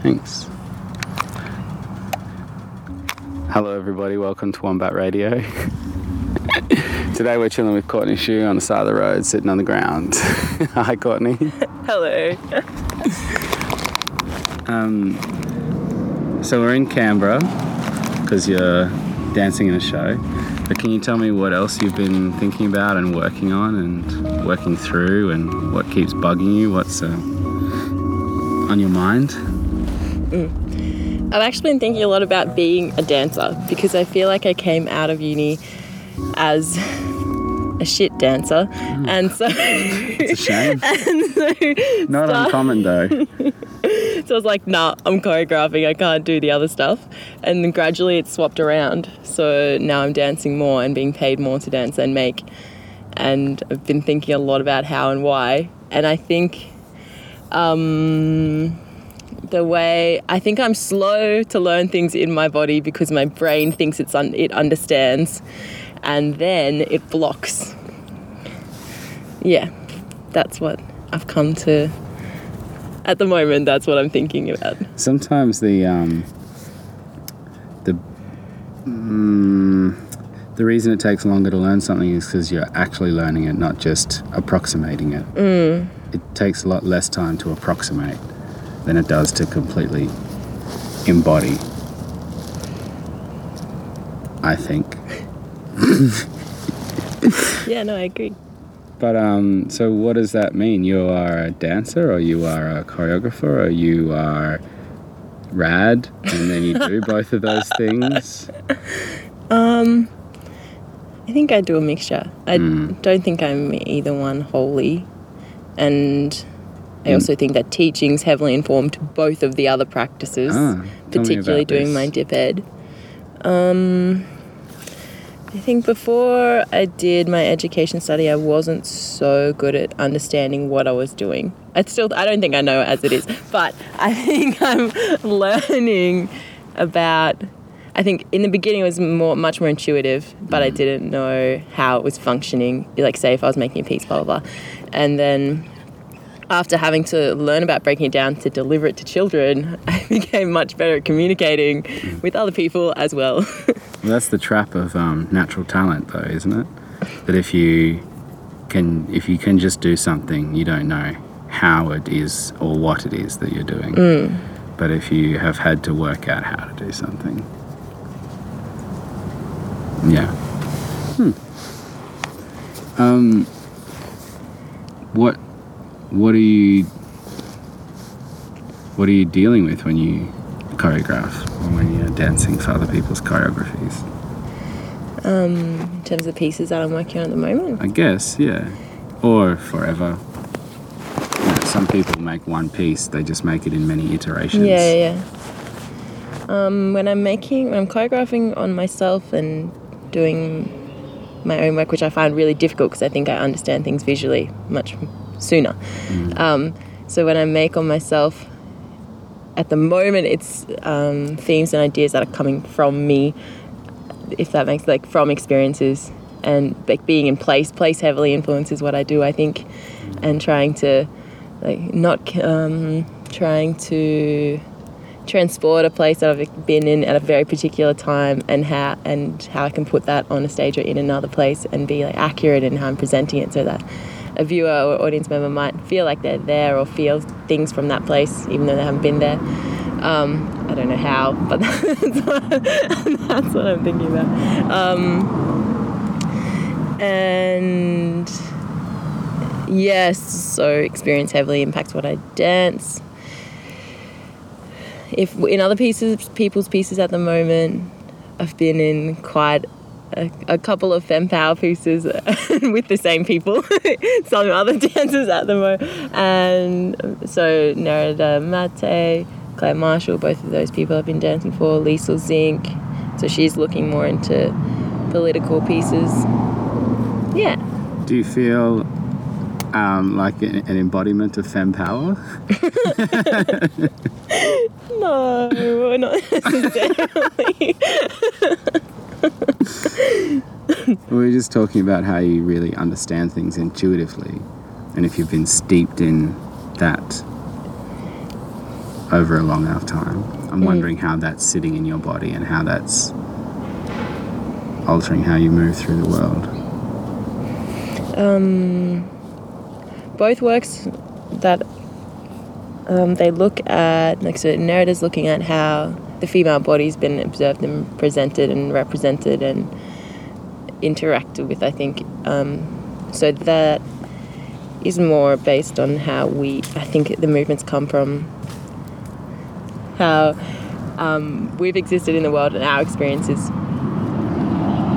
Thanks. Hello everybody, welcome to Wombat Radio. Today we're chilling with Courtney Hsu on the side of the road, sitting on the ground. Hi Courtney. Hello. So we're in Canberra, because you're dancing in a show. But can you tell me what else you've been thinking about and working on and working through, and what keeps bugging you? What's on your mind? I've actually been thinking a lot about being a dancer, because I feel like I came out of uni as a shit dancer. And so it's a shame. Not uncommon though. So I was like, nah, I'm choreographing, I can't do the other stuff. And then gradually it swapped around. So now I'm dancing more and being paid more to dance and make. And I've been thinking a lot about how and why. And I think I think I'm slow to learn things in my body because my brain thinks it understands, and then it blocks. Yeah, that's what I've come to. At the moment, that's what I'm thinking about. Sometimes the reason it takes longer to learn something is because you're actually learning it, not just approximating it. It takes a lot less time to approximate than it does to completely embody, I think. Yeah, no, I agree. But so what does that mean? You are a dancer, or you are a choreographer, or you are rad, and then you do both of those things? I think I do a mixture. I don't think I'm either one wholly. And I also think that teaching's heavily informed both of the other practices, particularly doing my dip ed. I think before I did my education study, I wasn't so good at understanding what I was doing. I don't think I know as it is, but I think I'm learning about. I think in the beginning it was much more intuitive, but I didn't know how it was functioning. Like, say if I was making a piece, blah blah blah, and then, after having to learn about breaking it down to deliver it to children, I became much better at communicating with other people as well. Well, that's the trap of natural talent, though, isn't it? That if you can just do something, you don't know how it is or what it is that you're doing. But if you have had to work out how to do something, yeah. What are you dealing with when you choreograph, or when you're dancing for other people's choreographies? In terms of the pieces that I'm working on at the moment? I guess, yeah. Or forever. You know, some people make one piece, they just make it in many iterations. Yeah. When I'm choreographing on myself and doing my own work, which I find really difficult because I think I understand things visually much sooner. So when I make on myself, at the moment it's themes and ideas that are coming from me, if that makes, like, from experiences, and like being in place heavily influences what I do, I think, and trying to trying to transport a place that I've been in at a very particular time, and how I can put that on a stage or in another place and be like accurate in how I'm presenting it, so that a viewer or audience member might feel like they're there, or feel things from that place even though they haven't been there. I don't know how, but that's what I'm thinking about. And yes, so experience heavily impacts what I dance. If in other people's pieces at the moment, I've been in quite a couple of Femme Power pieces with the same people, some other dancers at the moment, and so Narada Mate, Claire Marshall, both of those people I've been dancing for, Liesl Zink, so she's looking more into political pieces. Yeah. Do you feel like an embodiment of Femme Power? No, not necessarily. We were just talking about how you really understand things intuitively, and if you've been steeped in that over a long enough time. I'm wondering how that's sitting in your body and how that's altering how you move through the world. Both works that they look at, like, so Narada's looking at how the female body's been observed and presented and represented and interacted with, I think. So that is more based on how I think the movements come from how we've existed in the world, and our experience is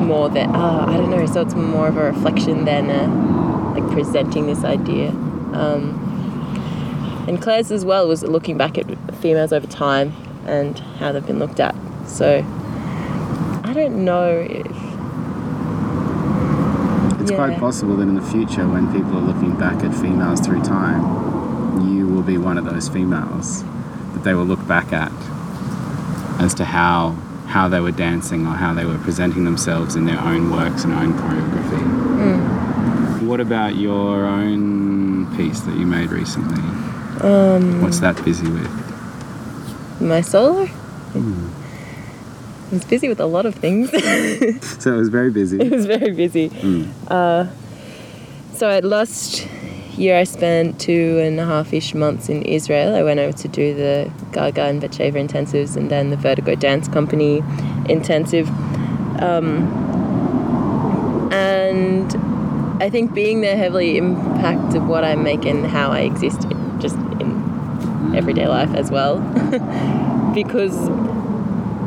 more than, I don't know, so it's more of a reflection than like presenting this idea. And Claire's as well was looking back at females over time and how they've been looked at. So I don't know if... It's quite possible that in the future, when people are looking back at females through time, you will be one of those females that they will look back at as to how they were dancing or how they were presenting themselves in their own works and own choreography. Mm. What about your own piece that you made recently? What's that busy with? My solo? Mm. I was busy with a lot of things. So it was very busy. It was very busy. Mm. So last year I spent 2.5-ish months in Israel. I went over to do the Gaga and Becheva intensives and then the Vertigo Dance Company intensive. And I think being there heavily impacted what I make and how I exist just in everyday life as well. Because...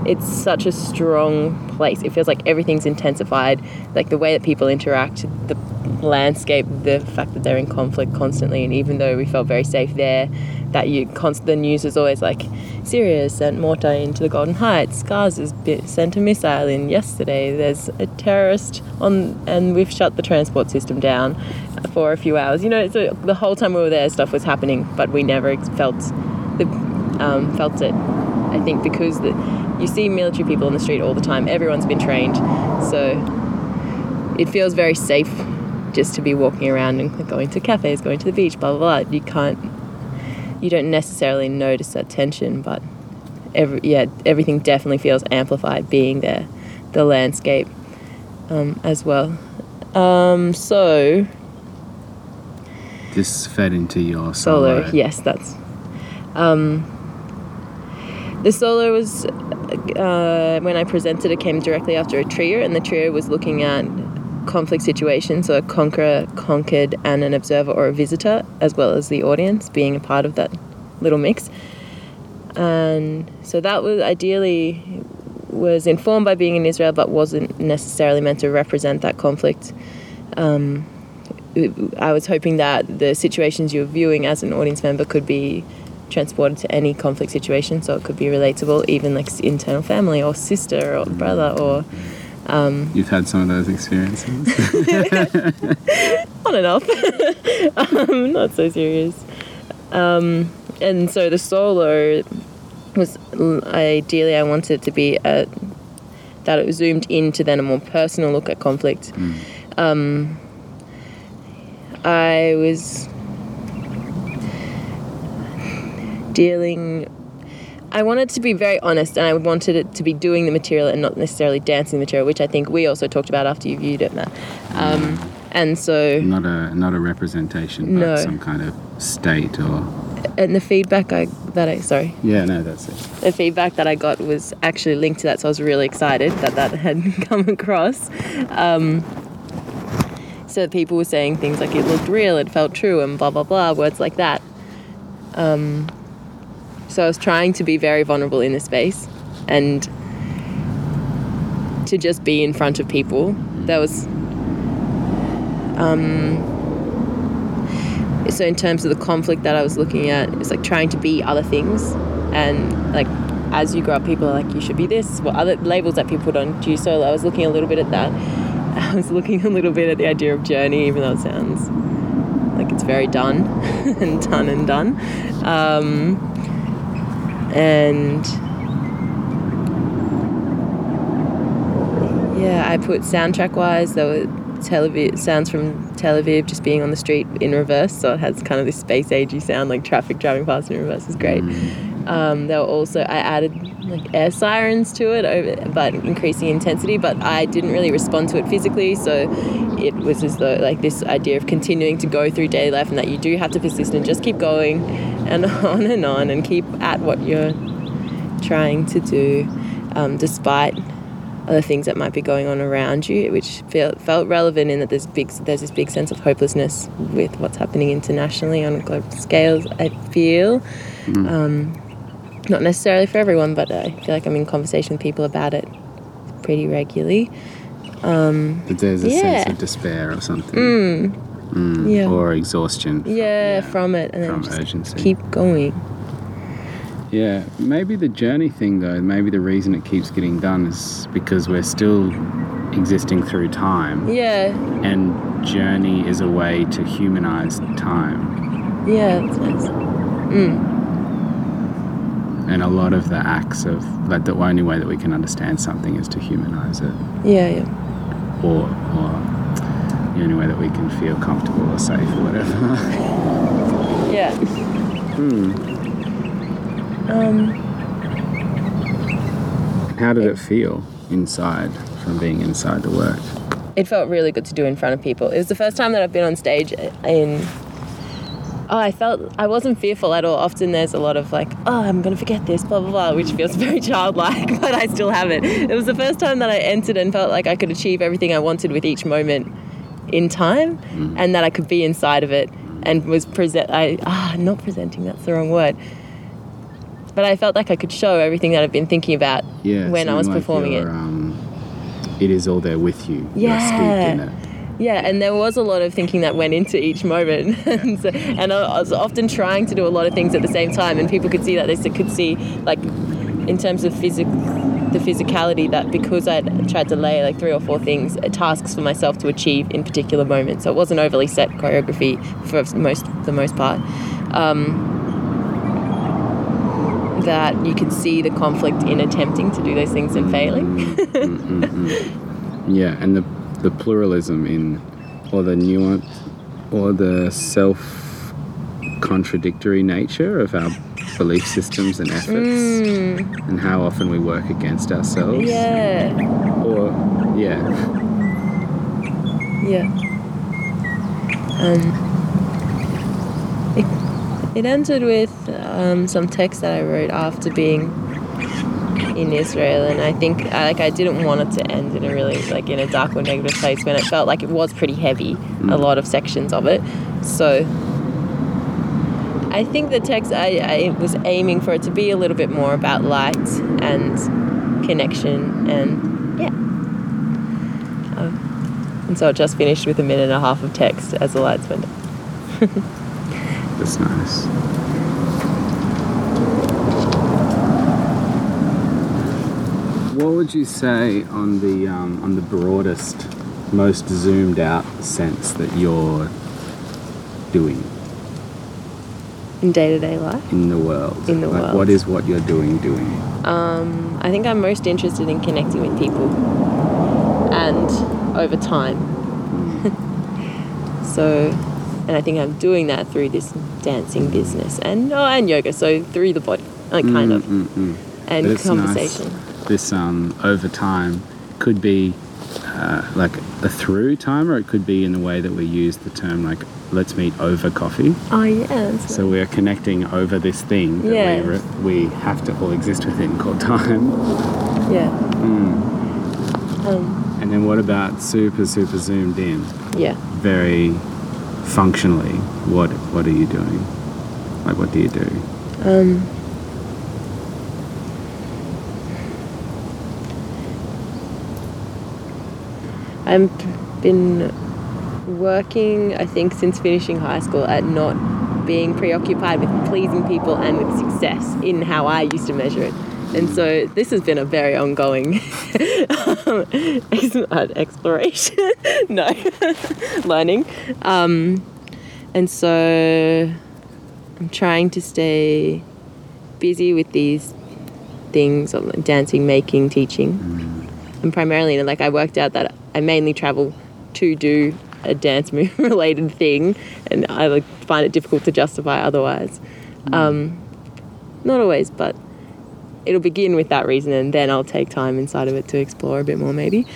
it's such a strong place. It feels like everything's intensified, like the way that people interact, the landscape, the fact that they're in conflict constantly. And even though we felt very safe there, that the news was always like, Syria sent mortar into the Golan Heights, Gaza's sent a missile in yesterday, there's a terrorist on, and we've shut the transport system down for a few hours. You know, so the whole time we were there, stuff was happening, but we never felt it. I think because you see military people on the street all the time. Everyone's been trained. So it feels very safe just to be walking around and going to cafes, going to the beach, blah, blah, blah. You don't necessarily notice that tension, but everything definitely feels amplified being there, the landscape as well. So... this fed into your solo. Yes, that's... the solo was, when I presented, it came directly after a trio, and the trio was looking at conflict situations, so a conqueror, conquered, and an observer or a visitor, as well as the audience being a part of that little mix. And so that was ideally was informed by being in Israel, but wasn't necessarily meant to represent that conflict. I was hoping that the situations you're viewing as an audience member could be transported to any conflict situation, so it could be relatable, even like internal family or sister or brother or... You've had some of those experiences? On and off. Not so serious. And so the solo was... ideally, I wanted it to be that it was zoomed into then a more personal look at conflict. Mm. I was... I wanted to be very honest, and I wanted it to be doing the material and not necessarily dancing the material, which I think we also talked about after you viewed it, Matt. And so... Not a representation, but some kind of state or... And the feedback Sorry. Yeah, no, that's it. The feedback that I got was actually linked to that, so I was really excited that had come across. So people were saying things like, it looked real, it felt true, and blah, blah, blah, words like that. So I was trying to be very vulnerable in this space and to just be in front of people. That was... so in terms of the conflict that I was looking at, it was like trying to be other things. And like as you grow up, people are like, you should be this. What other labels that people put on you. So I was looking a little bit at that. I was looking a little bit at the idea of journey, even though it sounds like it's very done and done and done. And yeah, I put soundtrack-wise, there were sounds from Tel Aviv just being on the street in reverse, so it has kind of this space-agey sound, like traffic driving past in reverse is great. There were also, I added like air sirens to it, but increasing intensity, but I didn't really respond to it physically. So it was as though like this idea of continuing to go through daily life and that you do have to persist and just keep going and on and keep at what you're trying to do, despite other things that might be going on around you, which felt relevant in that there's this big sense of hopelessness with what's happening internationally on global scales, I feel. Mm. Not necessarily for everyone, but I feel like I'm in conversation with people about it pretty regularly. But there's a sense of despair or something. Mm. Mm. Yeah. Or exhaustion. From it. And from urgency. Keep going. Yeah, maybe the journey thing though, maybe the reason it keeps getting done is because we're still existing through time. Yeah. And journey is a way to humanize time. Yeah, that's nice. Mm. And a lot of the acts of, like, the only way that we can understand something is to humanize it. Yeah, yeah. Or the only way that we can feel comfortable or safe or whatever. Yeah. Hmm. How did it feel inside from being inside the work? It felt really good to do in front of people. It was the first time that I've been on stage I wasn't fearful at all. Often there's a lot of like, oh, I'm going to forget this, blah, blah, blah, which feels very childlike, but I still have it. It was the first time that I entered and felt like I could achieve everything I wanted with each moment in time, and that I could be inside of it and was not presenting, that's the wrong word. But I felt like I could show everything that I've been thinking about when I was performing it. It is all there with you. Yeah. You're steeped in it. Yeah, and there was a lot of thinking that went into each moment. And I was often trying to do a lot of things at the same time, and people could see that. They could see, like, in terms of the physicality, that because I'd tried to lay like 3 or 4 things, tasks for myself to achieve in particular moments. So it wasn't overly set choreography for the most part. That you could see the conflict in attempting to do those things and failing. Yeah, and the pluralism in, or the nuance, or the self-contradictory nature of our belief systems and efforts, and how often we work against ourselves. Yeah. Or, yeah. Yeah. It ended with some text that I wrote after being in Israel, and I think I didn't want it to end in a really like in a dark or negative place when it felt like it was pretty heavy, a lot of sections of it. So I think the text I was aiming for it to be a little bit more about light and connection and and so I just finished with 1.5 minutes of text as the lights went up. That's nice. What would you say on the broadest, most zoomed out sense that you're doing in day-to-day life? In the world. In the world. What is what you're doing? I think I'm most interested in connecting with people and over time. And I think I'm doing that through this dancing business and yoga, so through the body, like kind of, and but conversation. Nice. This over time could be like a through time, or it could be in the way that we use the term like let's meet over coffee. Oh yeah. That's so nice. We're connecting over this thing that we have to all exist within called time. Yeah. And then what about super zoomed in? Yeah. Very. Functionally, what are you doing? Like, what do you do? I've been working, I think, since finishing high school at not being preoccupied with pleasing people and with success in how I used to measure it. And so this has been a very ongoing exploration, learning. And so I'm trying to stay busy with these things of dancing, making, teaching. And primarily, like I worked out that I mainly travel to do a dance move related thing, and I like, find it difficult to justify otherwise. Not always, but it'll begin with that reason, and then I'll take time inside of it to explore a bit more, maybe.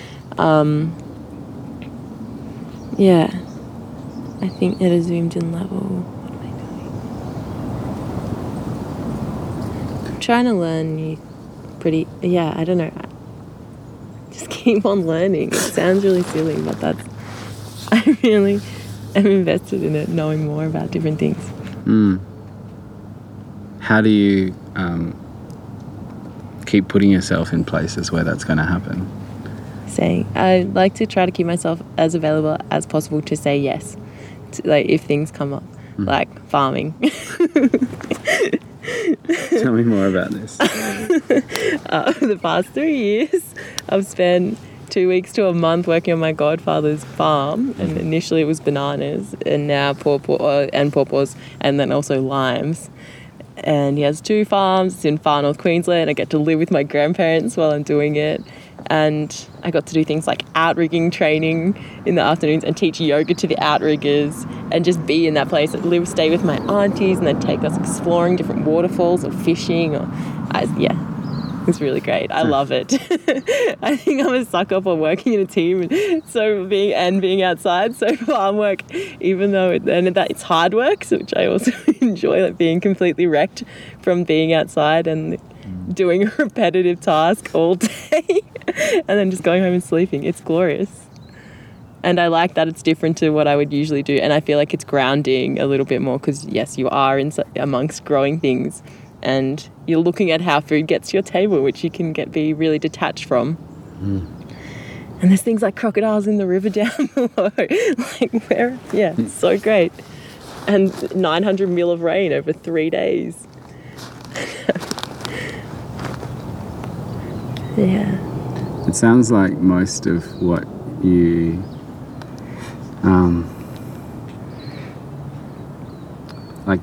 Yeah, I think at a zoomed-in level, what am I doing? I'm trying to learn new, I don't know. Just keep on learning. It sounds really silly, but I really am invested in it, knowing more about different things. Mm. How do you keep putting yourself in places where that's going to happen? I like to try to keep myself as available as possible to say yes, if things come up, like farming. Tell me more about this. The past 3 years, I've spent 2 weeks to a month working on my godfather's farm, and initially it was bananas, and now pawpaws, and then also limes. And he has 2 farms. It's in far north Queensland. I get to live with my grandparents while I'm doing it. And I got to do things like outrigging training in the afternoons and teach yoga to the outriggers and just be in that place. I'd stay with my aunties and they'd take us exploring different waterfalls or fishing. It was really great. I love it. I think I'm a sucker for working in a team and being outside. So farm work, even though it's hard work, which I also enjoy, being completely wrecked from being outside and doing a repetitive task all day and then just going home and sleeping. It's glorious. And I like that it's different to what I would usually do, and I feel like it's grounding a little bit more because, yes, you are amongst growing things and you're looking at how food gets to your table, which you can be really detached from. Mm. And there's things like crocodiles in the river down below. It's so great. And 900 mil of rain over 3 days. Yeah. It sounds like most of what you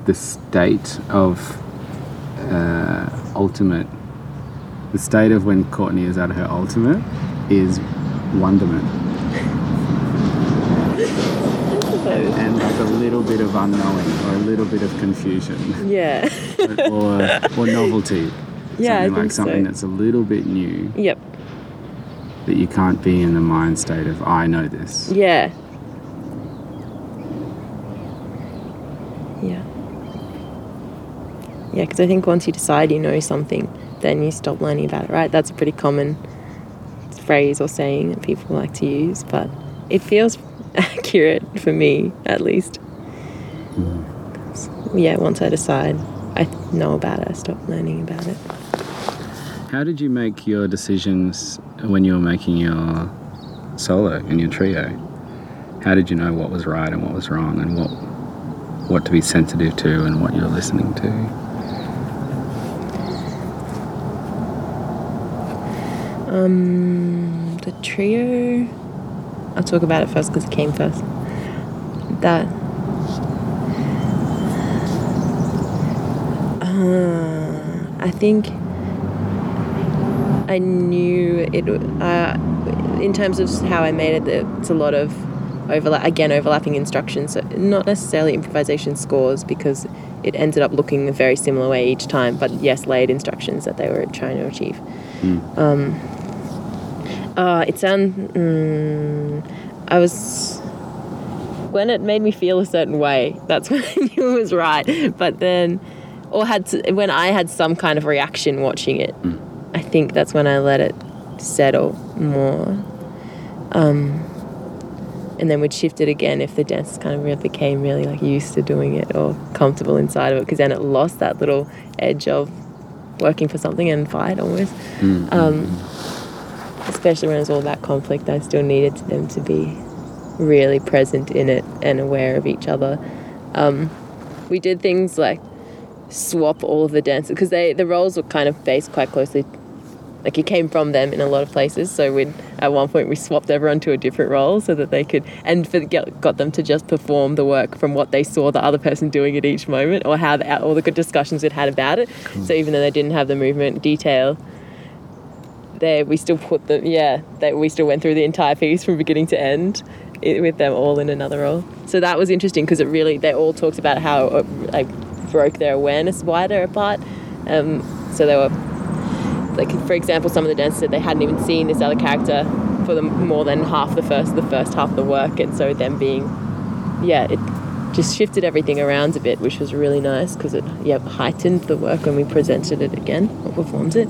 the state of the state of when Courtney is at her ultimate is wonderment and a little bit of unknowing or a little bit of confusion. Yeah. or novelty. Yeah, that's a little bit new. Yep. That you can't be in the mind state of, I know this. Yeah. Yeah. Yeah, because I think once you decide you know something, then you stop learning about it, right? That's a pretty common phrase or saying that people like to use, but it feels accurate for me, at least. Mm. So, once I decide I know about it, I stopped learning about it. How did you make your decisions when you were making your solo and your trio? How did you know what was right and what was wrong and what to be sensitive to and what you're listening to? The trio... I'll talk about it first because it came first. I think I knew it, in terms of how I made it, it's a lot of overlapping instructions, so not necessarily improvisation scores because it ended up looking a very similar way each time, but yes, layered instructions that they were trying to achieve. When it made me feel a certain way, that's when I knew it was right, but then... when I had some kind of reaction watching it, I think that's when I let it settle more. And then we'd shift it again if the dance kind of really became really used to doing it or comfortable inside of it, because then it lost that little edge of working for something and fight almost. Mm-hmm. Especially when it was all about conflict, I still needed them to be really present in it and aware of each other. We did things like swap all of the dancers because the roles were kind of based quite closely, it came from them in a lot of places, so at one point we swapped everyone to a different role so that they could got them to just perform the work from what they saw the other person doing at each moment, or how all the good discussions we'd had about it. Cool. So even though they didn't have the movement detail there, we still put them we still went through the entire piece from beginning to end with them all in another role. So that was interesting because it really, they all talked about how broke their awareness wider apart, So they were, like, for example, some of the dancers said they hadn't even seen this other character for more than half the first half of the work, and so them being, yeah, it just shifted everything around a bit, which was really nice because it heightened the work when we presented it again or performed it.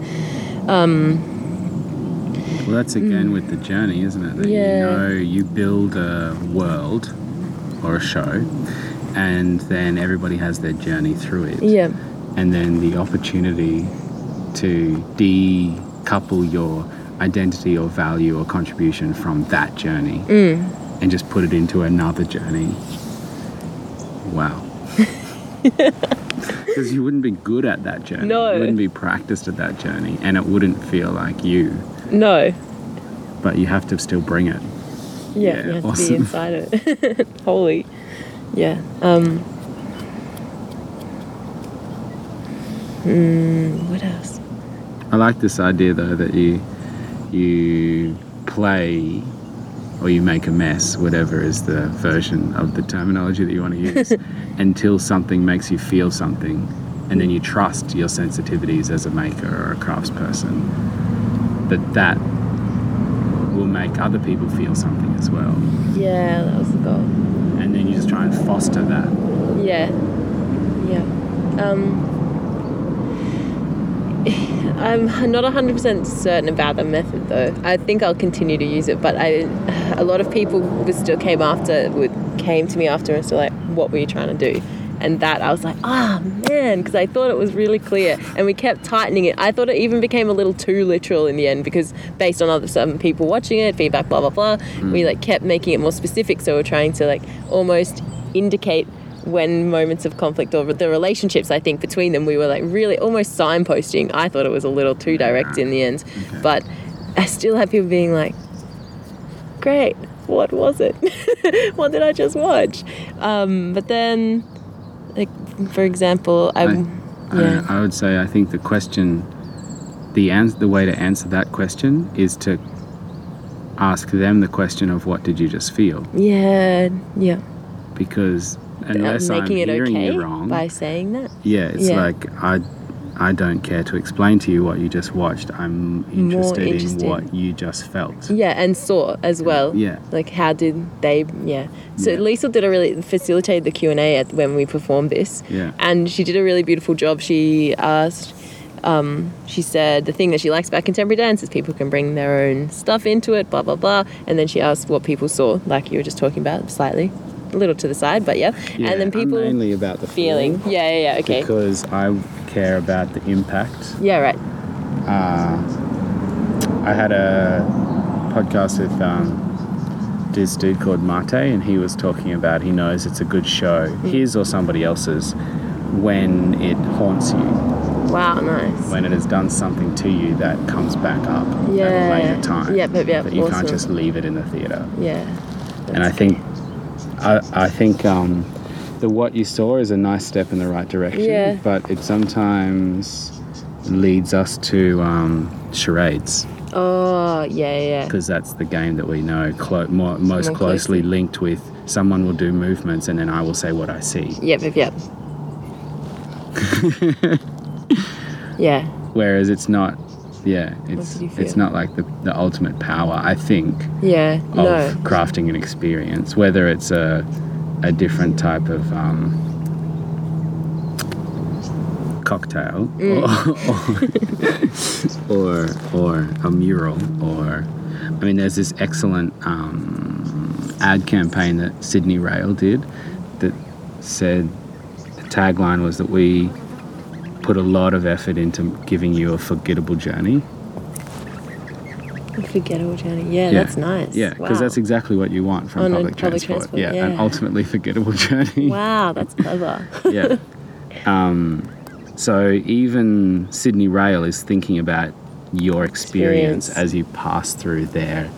Well, that's again with the journey, isn't it? That you build a world or a show, and then everybody has their journey through it. Yeah. And then the opportunity to decouple your identity or value or contribution from that journey and just put it into another journey. Wow. Because you wouldn't be good at that journey. No. You wouldn't be practiced at that journey, and it wouldn't feel like you. No. But you have to still bring it. Yeah, you have to be inside it. Holy. Yeah. What else? I like this idea, though, that you play or you make a mess, whatever is the version of the terminology that you want to use, until something makes you feel something, and then you trust your sensitivities as a maker or a craftsperson, that will make other people feel something as well. Yeah, that was the goal. And then you just try and foster that. Yeah. Yeah. I'm not 100% certain about the method, though. I think I'll continue to use it, but a lot of people still came to me after and still like, what were you trying to do? And that I was like, man, because I thought it was really clear, and we kept tightening it. I thought it even became a little too literal in the end, because based on some people watching it, feedback, blah blah blah, we kept making it more specific. So we're trying to almost indicate when moments of conflict or the relationships, I think, between them, we were really almost signposting. I thought it was a little too direct in the end. Okay. But I still have people being like, great, what was it? What did I just watch? But then, for example, I would say I think the question, the way to answer that question is to ask them the question of what did you just feel? Yeah, yeah. Because... unless I'm hearing you wrong by saying that. Yeah, it's I don't care to explain to you what you just watched. I'm interested in what you just felt. Yeah, and saw as well. Yeah. How did they... Yeah. So Liesl did facilitated the Q&A when we performed this. Yeah. And she did a really beautiful job. She asked... she said the thing that she likes about contemporary dance is people can bring their own stuff into it, blah, blah, blah. And then she asked what people saw, like you were just talking about slightly. A little to the side, but yeah. And then people... I'm mainly about the feeling. Yeah, okay. Because I care about the impact. Yeah, right. I had a podcast with this dude called Mate, and he was talking about he knows it's a good show, his or somebody else's, when it haunts you. Wow, nice. When it has done something to you that comes back up at a later time. Yeah, but you can't just leave it in the theatre. Yeah. And I think... I think the what you saw is a nice step in the right direction, but it sometimes leads us to charades. Oh, yeah. Because that's the game that we know most closely linked with. Someone will do movements and then I will say what I see. Yep. Yeah. Whereas it's not... Yeah, it's not the ultimate power, I think, crafting an experience, whether it's a different type of cocktail or a mural or... I mean, there's this excellent ad campaign that Sydney Rail did that said the tagline was that we... put a lot of effort into giving you a forgettable journey. A forgettable journey. Yeah. That's nice. Yeah, because that's exactly what you want from public transport. Yeah, an ultimately forgettable journey. Wow, that's clever. Yeah. So even Sydney Rail is thinking about your experience as you pass through their...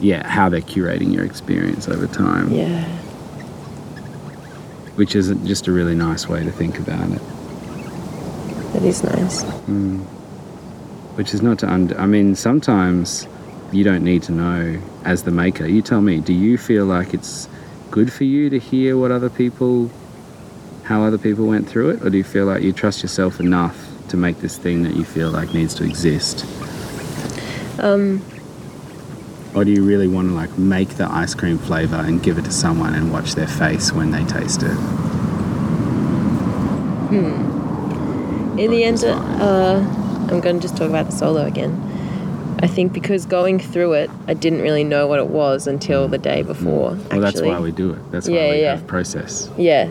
Yeah, how they're curating your experience over time. Yeah. Which is just a really nice way to think about it. That is nice. Which is not to I mean, sometimes you don't need to know as the maker. You tell me, do you feel like it's good for you to hear how other people went through it? Or do you feel like you trust yourself enough to make this thing that you feel like needs to exist? Or do you really want to like make the ice cream flavor and give it to someone and watch their face when they taste it? In the end, I'm going to just talk about the solo again. I think because going through it, I didn't really know what it was until the day before. Well, that's why we do it. That's why we have process. Yeah.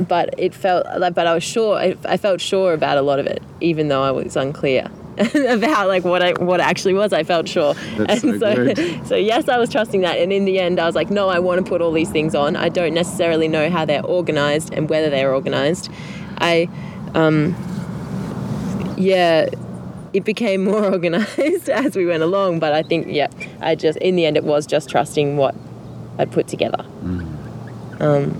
But it felt like, but I was sure, I felt sure about a lot of it, even though I was unclear about like what actually was. I felt sure. That's and so yes, I was trusting that. And in the end, I was like, no, I want to put all these things on. I don't necessarily know how they're organized and whether they're organized. It became more organized as we went along, but I think, in the end, it was just trusting what I'd put together. Mm.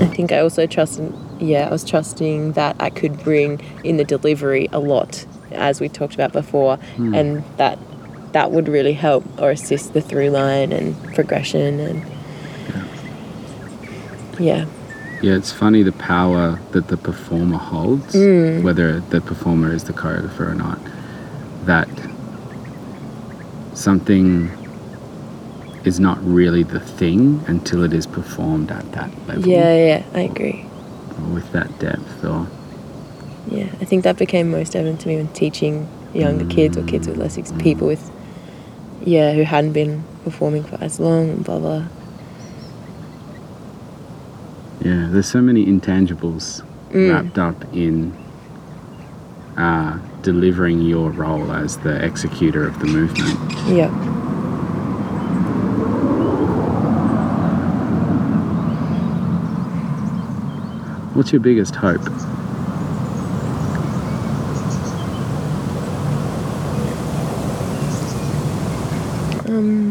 I think I also trusted, I was trusting that I could bring in the delivery a lot, as we talked about before, and that would really help or assist the through line and progression and... Yeah. Yeah, it's funny the power that the performer holds, whether the performer is the choreographer or not, that something is not really the thing until it is performed at that level. Yeah, I agree. Or with that depth or... Yeah, I think that became most evident to me when teaching younger kids or kids with less people with, who hadn't been performing for as long and blah, blah. Yeah, there's so many intangibles wrapped up in delivering your role as the executor of the movement. Yeah. What's your biggest hope?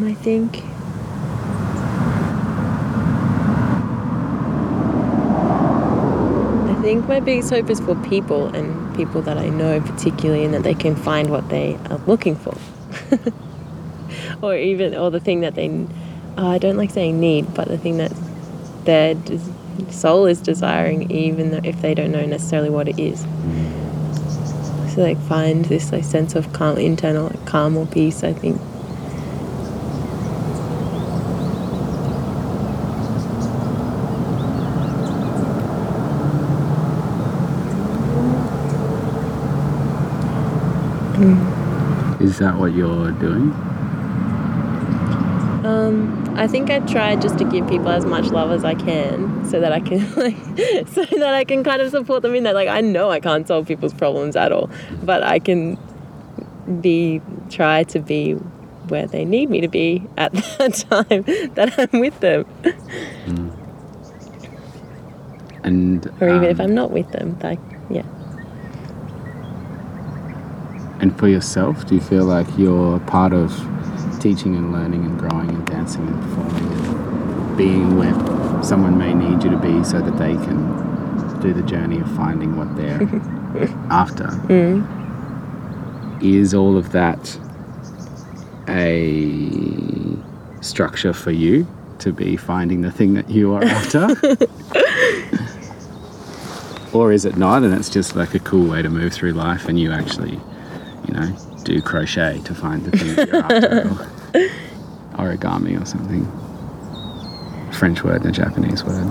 I think... my biggest hope is for people and people that I know particularly, and that they can find what they are looking for or the thing that they I don't like saying need, but the thing that their soul is desiring, even though if they don't know necessarily what it is. So like find this like sense of calm, internal like, calm or peace, I think. Is that what you're doing? I think I try just to give people as much love as I can, so that I can kind of support them in that. Like I know I can't solve people's problems at all, but I can try to be where they need me to be at that time that I'm with them. And or even if I'm not with them, like yeah. And for yourself, do you feel like you're part of teaching and learning and growing and dancing and performing and being where someone may need you to be so that they can do the journey of finding what they're after? Is all of that a structure for you to be finding the thing that you are after? Or is it not, and it's just like a cool way to move through life and you actually... do crochet to find the thing that you're after, or origami or something. A French word and a Japanese word.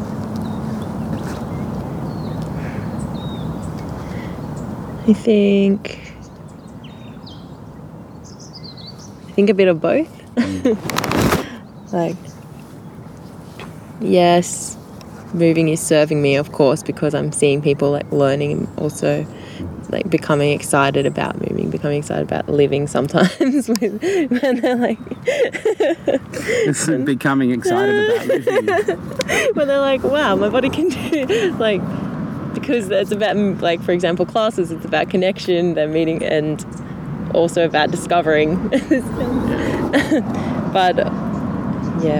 I think a bit of both. Like, yes, moving is serving me, of course, because I'm seeing people like learning and also like becoming excited about moving, becoming excited about living sometimes when they're like... It's becoming excited about living. When they're like, wow, my body can do... Like, because it's about, like, for example, classes, it's about connection, they're meeting, and also about discovering. But,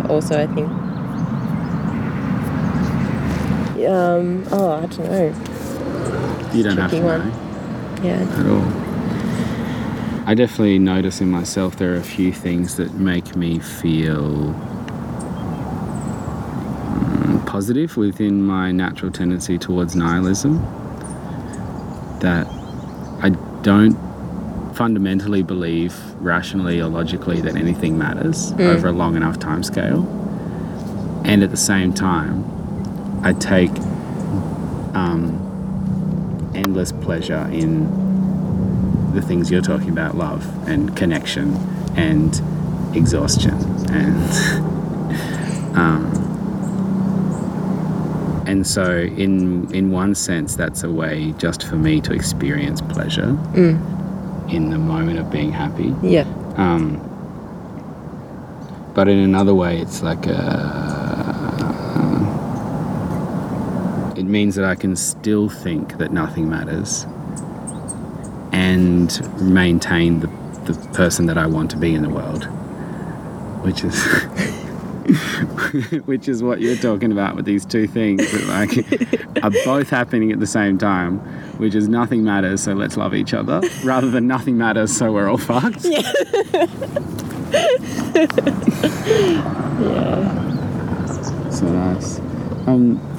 also I think... I don't know. You don't have to know. Yeah. At all. I definitely notice in myself there are a few things that make me feel positive within my natural tendency towards nihilism, that I don't fundamentally believe rationally or logically that anything matters over a long enough time scale. And at the same time, I take endless pleasure in the things you're talking about, love and connection and exhaustion and so in one sense that's a way just for me to experience pleasure in the moment of being happy, but in another way it's like it means that I can still think that nothing matters and maintain the person that I want to be in the world, which is which is what you're talking about with these two things that like are both happening at the same time, which is nothing matters, so let's love each other, rather than nothing matters, so we're all fucked. Yeah. Yeah. So nice.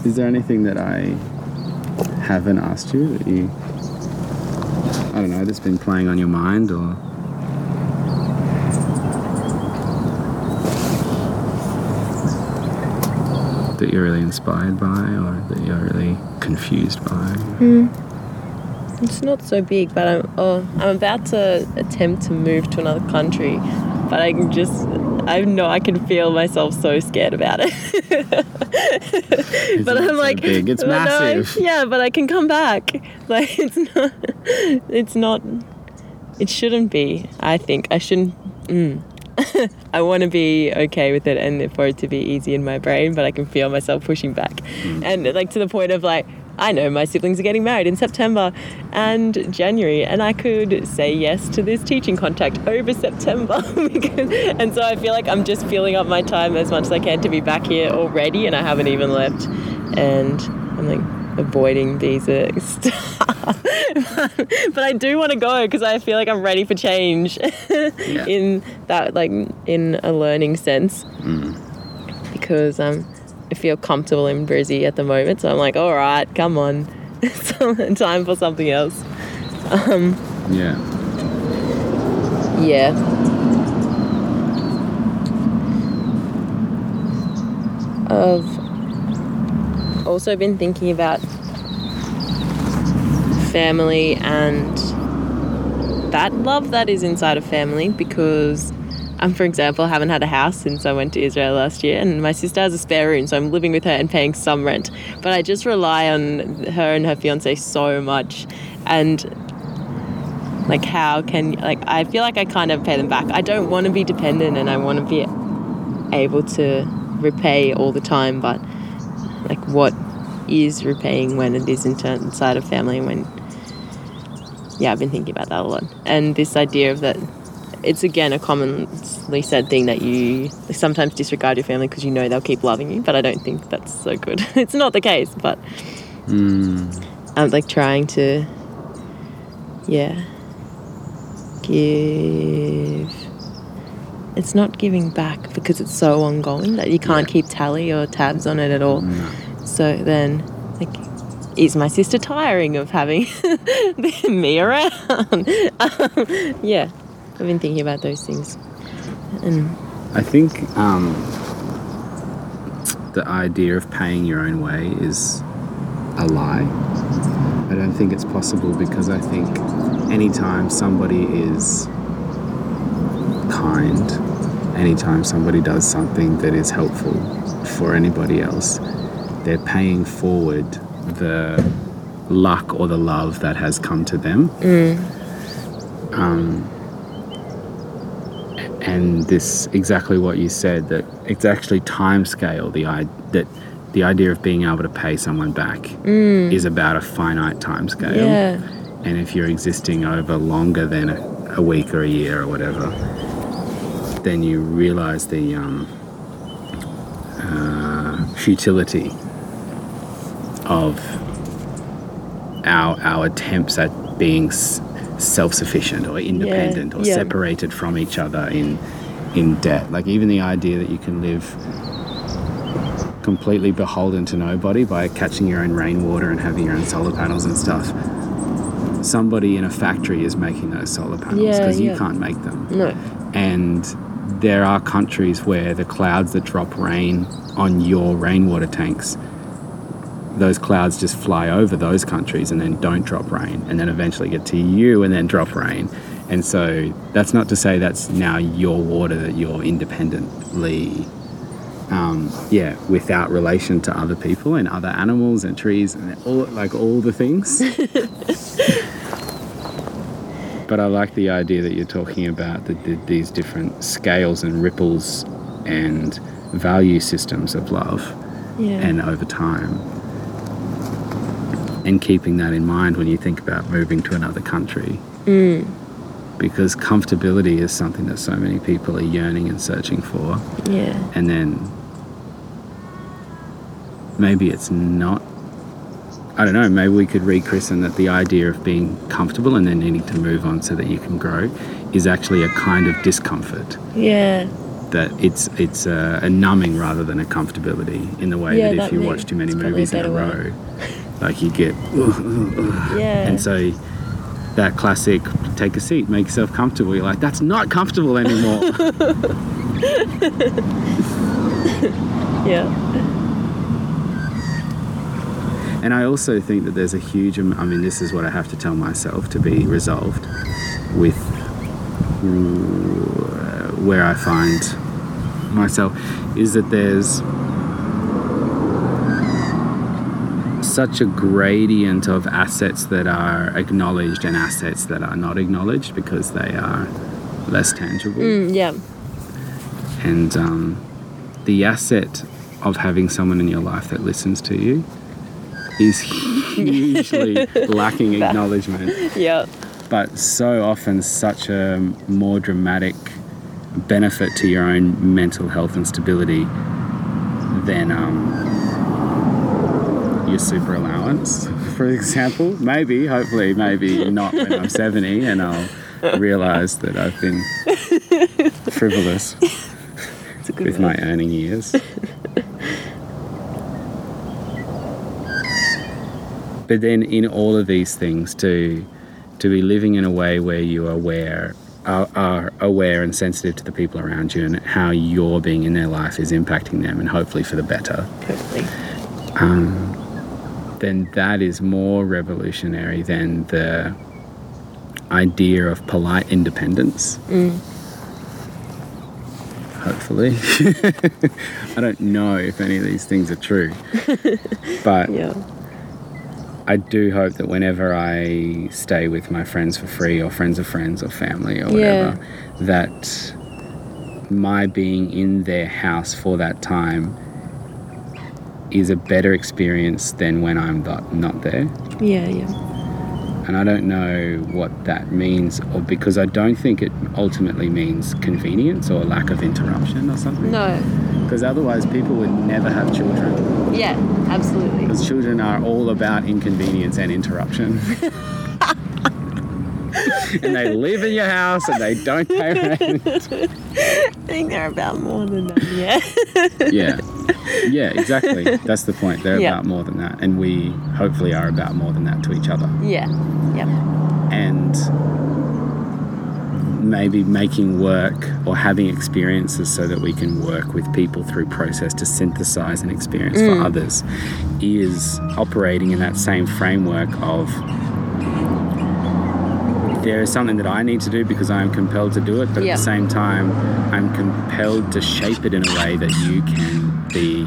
Is there anything that I haven't asked you that you, I don't know, that's been playing on your mind or? That you're really inspired by or that you're really confused by? It's not so big, but I'm about to attempt to move to another country, but I can feel myself so scared about it. It's but I'm so like big. It's massive. But I can come back. Like it shouldn't be. I think I shouldn't. I want to be okay with it and for it to be easy in my brain, but I can feel myself pushing back. And like to the point of like, I know my siblings are getting married in September and January, and I could say yes to this teaching contract over September. And so I feel like I'm just filling up my time as much as I can to be back here already, and I haven't even left. And I'm like avoiding visa stuff. But I do want to go because I feel like I'm ready for change in that, like in a learning sense, because I feel comfortable in Brizzy at the moment. So I'm like, all right, come on. It's time for something else. I've also been thinking about family and that love that is inside of family, because I, for example, haven't had a house since I went to Israel last year, and my sister has a spare room, so I'm living with her and paying some rent, but I just rely on her and her fiance so much, and like I feel like I can't ever pay them back. I don't want to be dependent and I want to be able to repay all the time, but like what is repaying when it is inside of family? And when I've been thinking about that a lot, and this idea of that it's again a commonly said thing that you sometimes disregard your family because you know they'll keep loving you, but I don't think that's so good. It's not the case, but I'm like trying to give. It's not giving back because it's so ongoing that you can't keep tally or tabs on it at all. So then, like, is my sister tiring of having me around? I've been thinking about those things. And I think the idea of paying your own way is a lie. I don't think it's possible, because I think anytime somebody is kind, anytime somebody does something that is helpful for anybody else, they're paying forward the luck or the love that has come to them. And this, exactly what you said, that it's actually time scale, that the idea of being able to pay someone back is about a finite time scale. And if you're existing over longer than a week or a year or whatever, then you realise the futility of our attempts at being self-sufficient or independent or separated from each other in debt. Like even the idea that you can live completely beholden to nobody by catching your own rainwater and having your own solar panels and stuff. Somebody in a factory is making those solar panels because you can't make them. No. And there are countries where the clouds that drop rain on your rainwater tanks, those clouds just fly over those countries and then don't drop rain, and then eventually get to you and then drop rain. And so that's not to say that's now your water that you're independently, without relation to other people and other animals and trees and all the things. But I like the idea that you're talking about, that these different scales and ripples and value systems of love and over time. And keeping that in mind when you think about moving to another country. Mm. Because comfortability is something that so many people are yearning and searching for. Yeah. And then maybe it's not, I don't know, maybe we could rechristen that the idea of being comfortable and then needing to move on so that you can grow is actually a kind of discomfort. Yeah. That it's a numbing rather than a comfortability, in the way that if you watch too many movies in a row, like you get... Yeah. And so... that classic, take a seat, make yourself comfortable. You're like, that's not comfortable anymore. Yeah. And I also think that there's a huge, this is what I have to tell myself to be resolved with, where I find myself, is that there's such a gradient of assets that are acknowledged and assets that are not acknowledged because they are less tangible. And the asset of having someone in your life that listens to you is hugely lacking acknowledgement. Yeah. But so often such a more dramatic benefit to your own mental health and stability than... your super allowance, for example. Hopefully not when I'm 70 and I'll realise that I've been frivolous with my earning years. But then in all of these things, to be living in a way where you are aware and sensitive to the people around you and how your being in their life is impacting them, and hopefully for the better. Hopefully. Then that is more revolutionary than the idea of polite independence. Mm. Hopefully. I don't know if any of these things are true. But I do hope that whenever I stay with my friends for free, or friends of friends, or family, or whatever, that my being in their house for that time is a better experience than when I'm not there. And I don't know what that means, or because I don't think it ultimately means convenience or lack of interruption or something. No. Because otherwise people would never have children. Yeah, absolutely. Because children are all about inconvenience and interruption. And they live in your house and they don't pay rent. I think they're about more than that, Yeah, exactly. That's the point. They're about more than that. And we hopefully are about more than that to each other. And maybe making work or having experiences so that we can work with people through process to synthesize an experience for others is operating in that same framework of... there is something that I need to do because I am compelled to do it, but at the same time, I'm compelled to shape it in a way that you can be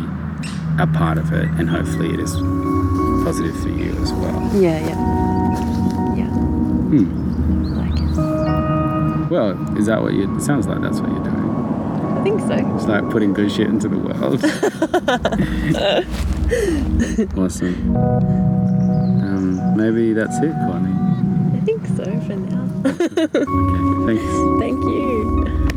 a part of it, and hopefully it is positive for you as well. I like it. Well, is that what you... it sounds like that's what you're doing. I think so. It's like putting good shit into the world. Awesome. Maybe that's it, Courtney. I think so for now. Okay, thanks. Thank you.